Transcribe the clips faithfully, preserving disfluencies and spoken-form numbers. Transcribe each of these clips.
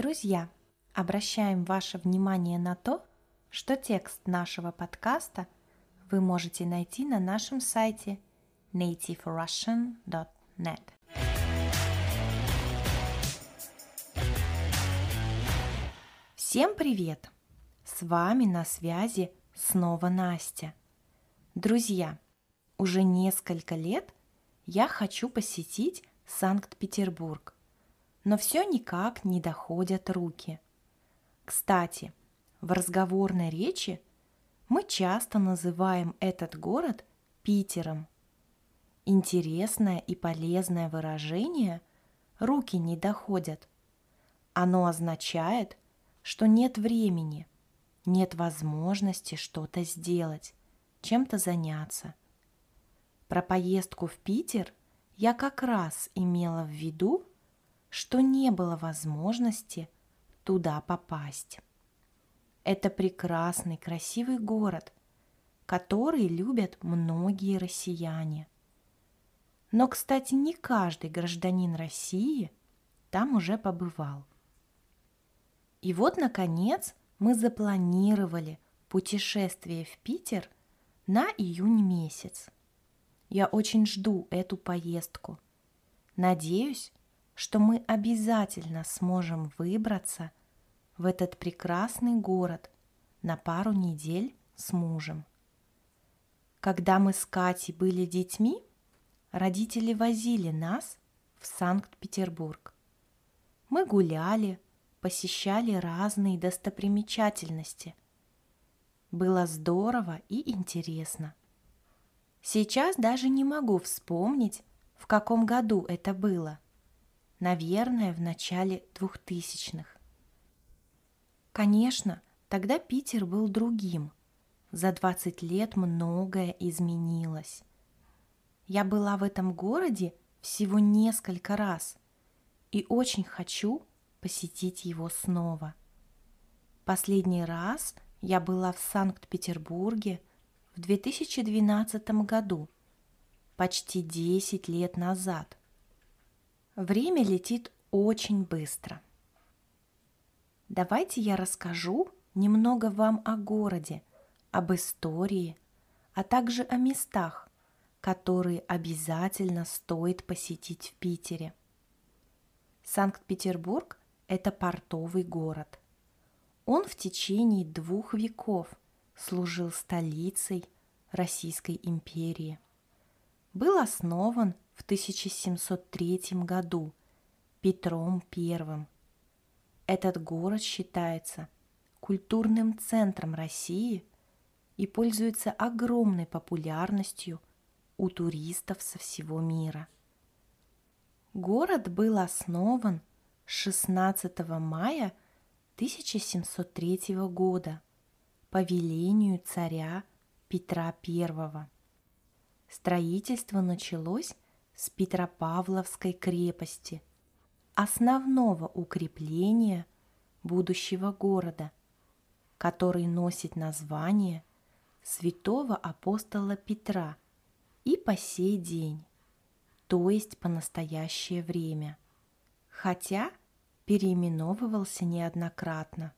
Друзья, обращаем ваше внимание на то, что текст нашего подкаста вы можете найти на нашем сайте native russian dot net. Всем привет! С вами на связи снова Настя. Друзья, уже несколько лет я хочу посетить Санкт-Петербург, но все никак не доходят руки. Кстати, в разговорной речи мы часто называем этот город Питером. Интересное и полезное выражение «руки не доходят». Оно означает, что нет времени, нет возможности что-то сделать, чем-то заняться. Про поездку в Питер я как раз имела в виду, что не было возможности туда попасть. Это прекрасный, красивый город, который любят многие россияне. Но, кстати, не каждый гражданин России там уже побывал. И вот, наконец, мы запланировали путешествие в Питер на июнь месяц. Я очень жду эту поездку. Надеюсь, что мы обязательно сможем выбраться в этот прекрасный город на пару недель с мужем. Когда мы с Катей были детьми, родители возили нас в Санкт-Петербург. Мы гуляли, посещали разные достопримечательности. Было здорово и интересно. Сейчас даже не могу вспомнить, в каком году это было. Наверное, в начале двухтысячных. Конечно, тогда Питер был другим. За двадцать лет многое изменилось. Я была в этом городе всего несколько раз и очень хочу посетить его снова. Последний раз я была в Санкт-Петербурге в две тысячи двенадцатом году, почти десять лет назад. Время летит очень быстро. Давайте я расскажу немного вам о городе, об истории, а также о местах, которые обязательно стоит посетить в Питере. Санкт-Петербург – это портовый город. Он в течение двух веков служил столицей Российской империи. Был основан в тысяча семьсот третьем году Петром Первым. Этот город считается культурным центром России и пользуется огромной популярностью у туристов со всего мира. Город был основан шестнадцатого мая тысяча семьсот третьего года по велению царя Петра Первого. Строительство началось с Петропавловской крепости, основного укрепления будущего города, который носит название святого апостола Петра и по сей день, то есть по настоящее время, хотя переименовывался неоднократно.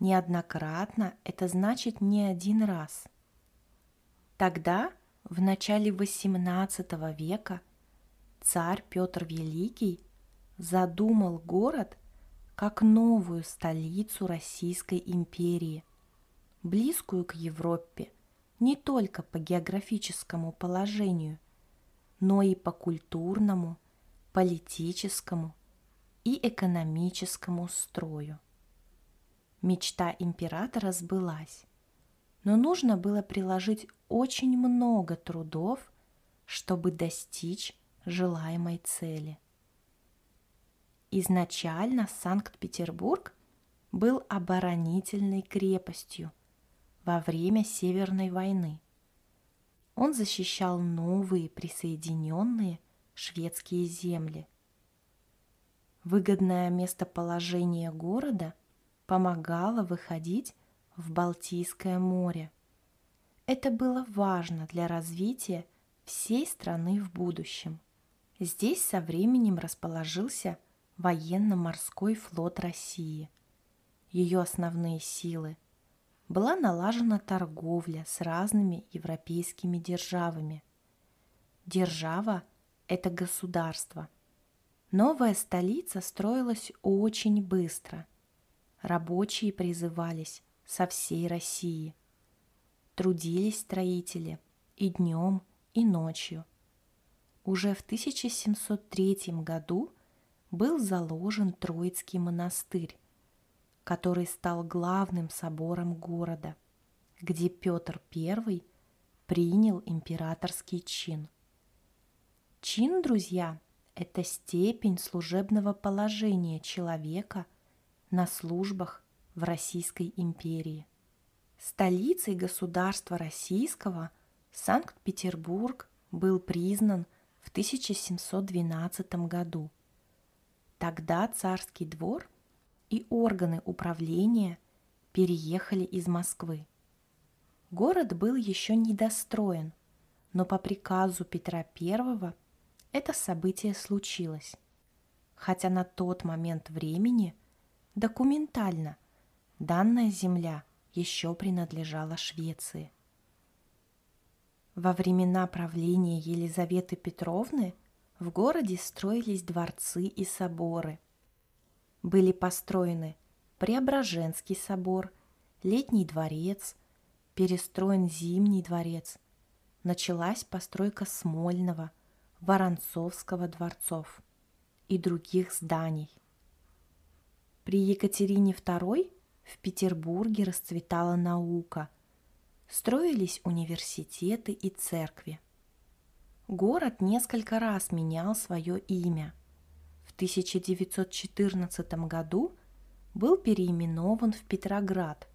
Неоднократно – это значит не один раз. Тогда в начале восемнадцатого века царь Петр Великий задумал город как новую столицу Российской империи, близкую к Европе не только по географическому положению, но и по культурному, политическому и экономическому строю. Мечта императора сбылась, но нужно было приложить очень много трудов, чтобы достичь желаемой цели. Изначально Санкт-Петербург был оборонительной крепостью во время Северной войны. Он защищал новые присоединенные шведские земли. Выгодное местоположение города помогало выходить в Балтийское море. Это было важно для развития всей страны в будущем. Здесь со временем расположился военно-морской флот России, ее основные силы, была налажена торговля с разными европейскими державами. Держава – это государство. Новая столица строилась очень быстро. Рабочие призывались со всей России. Трудились строители и днем, и ночью. Уже в тысяча семьсот третьем году был заложен Троицкий монастырь, который стал главным собором города, где Петр Первый принял императорский чин. Чин, друзья, это степень служебного положения человека на службах в Российской империи. Столицей государства российского Санкт-Петербург был признан в тысяча семьсот двенадцатом году. Тогда царский двор и органы управления переехали из Москвы. Город был еще недостроен, но по приказу Петра Первого это событие случилось, хотя на тот момент времени документально данная земля еще принадлежала Швеции. Во времена правления Елизаветы Петровны в городе строились дворцы и соборы. Были построены Преображенский собор, Летний дворец, перестроен Зимний дворец. Началась постройка Смольного, Воронцовского дворцов и других зданий. При Екатерине Второй в Петербурге расцветала наука. Строились университеты и церкви. Город несколько раз менял свое имя. В тысяча девятьсот четырнадцатом году был переименован в Петроград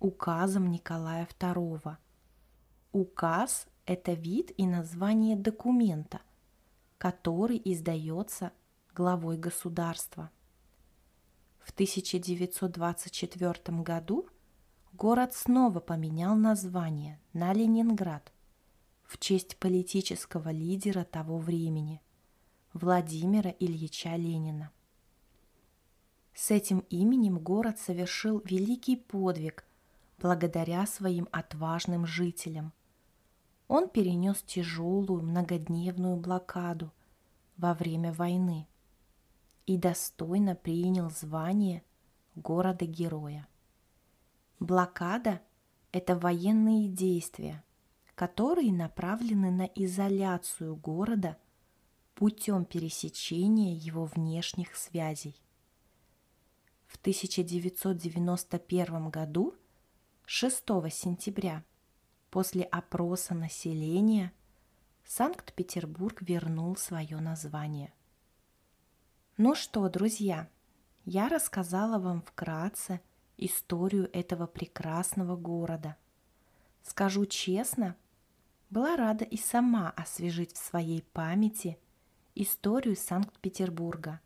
указом Николая Второго. Указ – это вид и название документа, который издается главой государства. В тысяча девятьсот двадцать четвёртом году город снова поменял название на Ленинград в честь политического лидера того времени – Владимира Ильича Ленина. С этим именем город совершил великий подвиг благодаря своим отважным жителям. Он перенес тяжелую многодневную блокаду во время войны и достойно принял звание города-героя. Блокада – это военные действия, которые направлены на изоляцию города путем пересечения его внешних связей. В тысяча девятьсот девяносто первом году, шестого сентября, после опроса населения, Санкт-Петербург вернул свое название. Ну что, друзья, я рассказала вам вкратце историю этого прекрасного города. Скажу честно, была рада и сама освежить в своей памяти историю Санкт-Петербурга.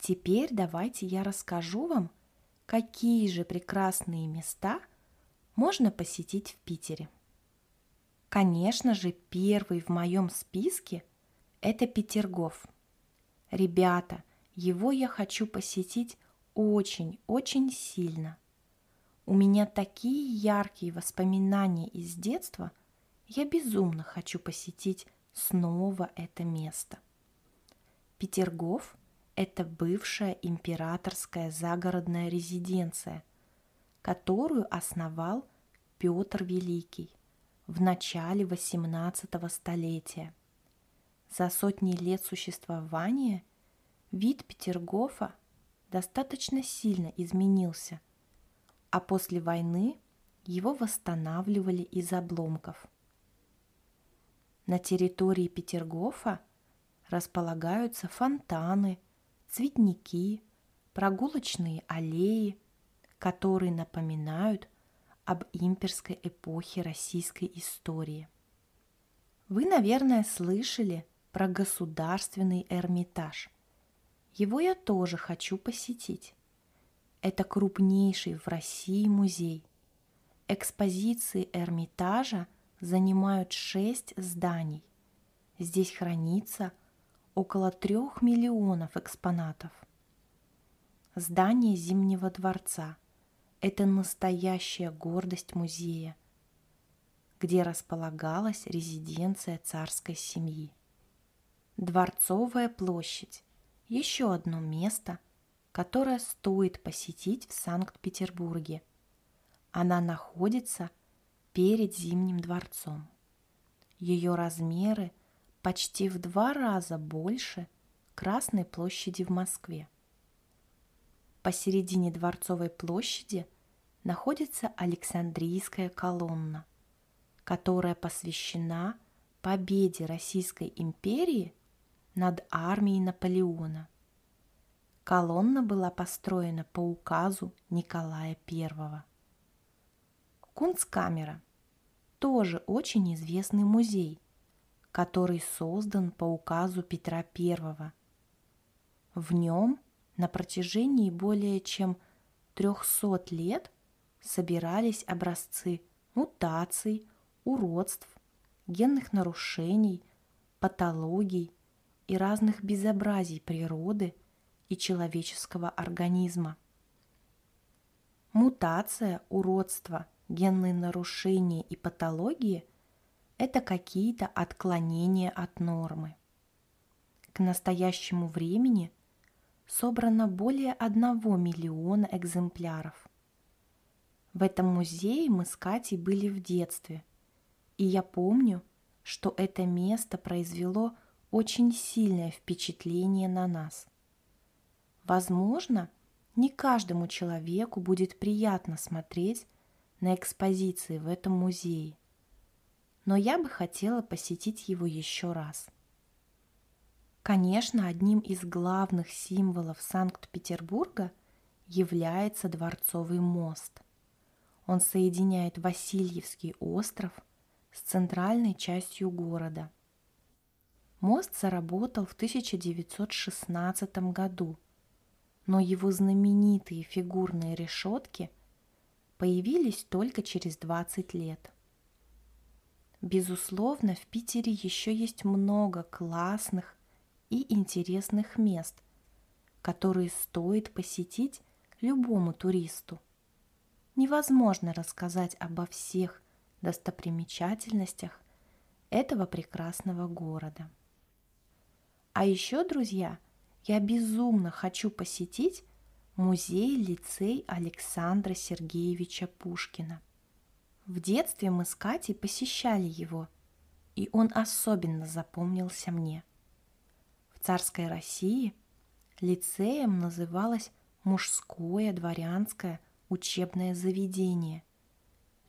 Теперь давайте я расскажу вам, какие же прекрасные места можно посетить в Питере. Конечно же, первый в моем списке – это Петергоф. Ребята, его я хочу посетить очень-очень сильно. У меня такие яркие воспоминания из детства, я безумно хочу посетить снова это место. Петергоф – это бывшая императорская загородная резиденция, которую основал Петр Великий в начале восемнадцатого столетия. За сотни лет существования вид Петергофа достаточно сильно изменился, а после войны его восстанавливали из обломков. На территории Петергофа располагаются фонтаны, цветники, прогулочные аллеи, которые напоминают об имперской эпохе российской истории. Вы, наверное, слышали про Государственный Эрмитаж. Его я тоже хочу посетить. Это крупнейший в России музей. Экспозиции Эрмитажа занимают шесть зданий. Здесь хранится около трех миллионов экспонатов. Здание Зимнего дворца – это настоящая гордость музея, где располагалась резиденция царской семьи. Дворцовая площадь – еще одно место, которое стоит посетить в Санкт-Петербурге. Она находится перед Зимним дворцом. Ее размеры почти в два раза больше Красной площади в Москве. Посередине Дворцовой площади находится Александрийская колонна, которая посвящена победе Российской империи над армией Наполеона. Колонна была построена по указу Николая Первого. Кунсткамера – тоже очень известный музей, который создан по указу Петра Первого. В нем на протяжении более чем трехсот лет собирались образцы мутаций, уродств, генных нарушений, патологий и разных безобразий природы и человеческого организма. Мутация, уродство, генные нарушения и патологии – это какие-то отклонения от нормы. К настоящему времени собрано более одного миллиона экземпляров. В этом музее мы с Катей были в детстве, и я помню, что это место произвело очень сильное впечатление на нас. Возможно, не каждому человеку будет приятно смотреть на экспозиции в этом музее, но я бы хотела посетить его еще раз. Конечно, одним из главных символов Санкт-Петербурга является Дворцовый мост. Он соединяет Васильевский остров с центральной частью города. Мост заработал в тысяча девятьсот шестнадцатом году, но его знаменитые фигурные решетки появились только через двадцать лет. Безусловно, в Питере еще есть много классных и интересных мест, которые стоит посетить любому туристу. Невозможно рассказать обо всех достопримечательностях этого прекрасного города. А еще, друзья, я безумно хочу посетить музей-лицей Александра Сергеевича Пушкина. В детстве мы с Катей посещали его, и он особенно запомнился мне. В царской России лицеем называлось мужское дворянское учебное заведение,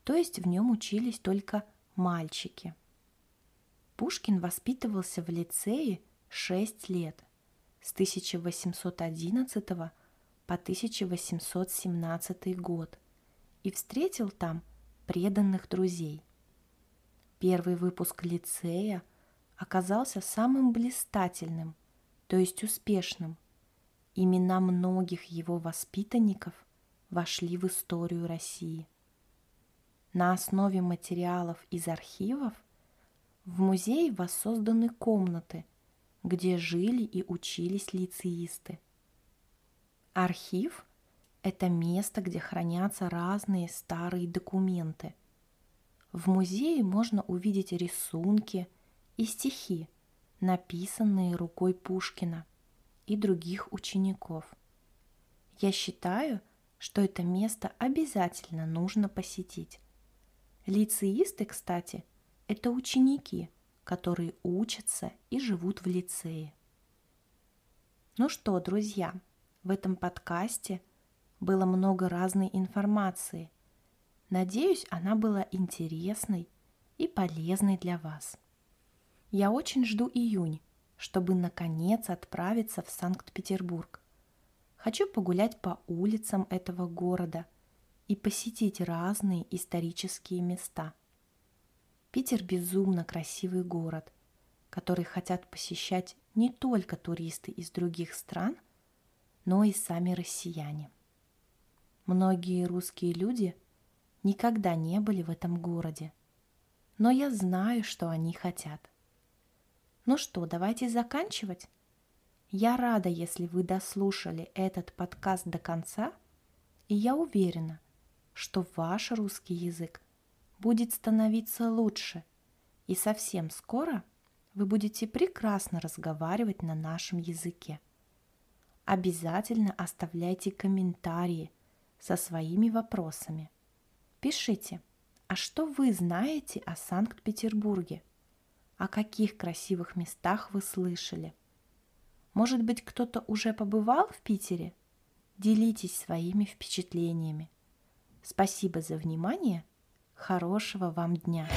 то есть в нем учились только мальчики. Пушкин воспитывался в лицее шесть лет, с тысяча восемьсот одиннадцатого по тысяча восемьсот семнадцатый год, и встретил там преданных друзей. Первый выпуск лицея оказался самым блистательным, то есть успешным. Имена многих его воспитанников вошли в историю России. На основе материалов из архивов в музее воссозданы комнаты, где жили и учились лицеисты. Архив – это место, где хранятся разные старые документы. В музее можно увидеть рисунки и стихи, написанные рукой Пушкина и других учеников. Я считаю, что это место обязательно нужно посетить. Лицеисты, кстати, это ученики, которые учатся и живут в лицее. Ну что, друзья, в этом подкасте было много разной информации. Надеюсь, она была интересной и полезной для вас. Я очень жду июнь, чтобы наконец отправиться в Санкт-Петербург. Хочу погулять по улицам этого города и посетить разные исторические места. Питер безумно красивый город, который хотят посещать не только туристы из других стран, но и сами россияне. Многие русские люди никогда не были в этом городе, но я знаю, что они хотят. Ну что, давайте заканчивать? Я рада, если вы дослушали этот подкаст до конца, и я уверена, что ваш русский язык будет становиться лучше, и совсем скоро вы будете прекрасно разговаривать на нашем языке. Обязательно оставляйте комментарии со своими вопросами. Пишите, а что вы знаете о Санкт-Петербурге? О каких красивых местах вы слышали? Может быть, кто-то уже побывал в Питере? Делитесь своими впечатлениями. Спасибо за внимание. Хорошего вам дня!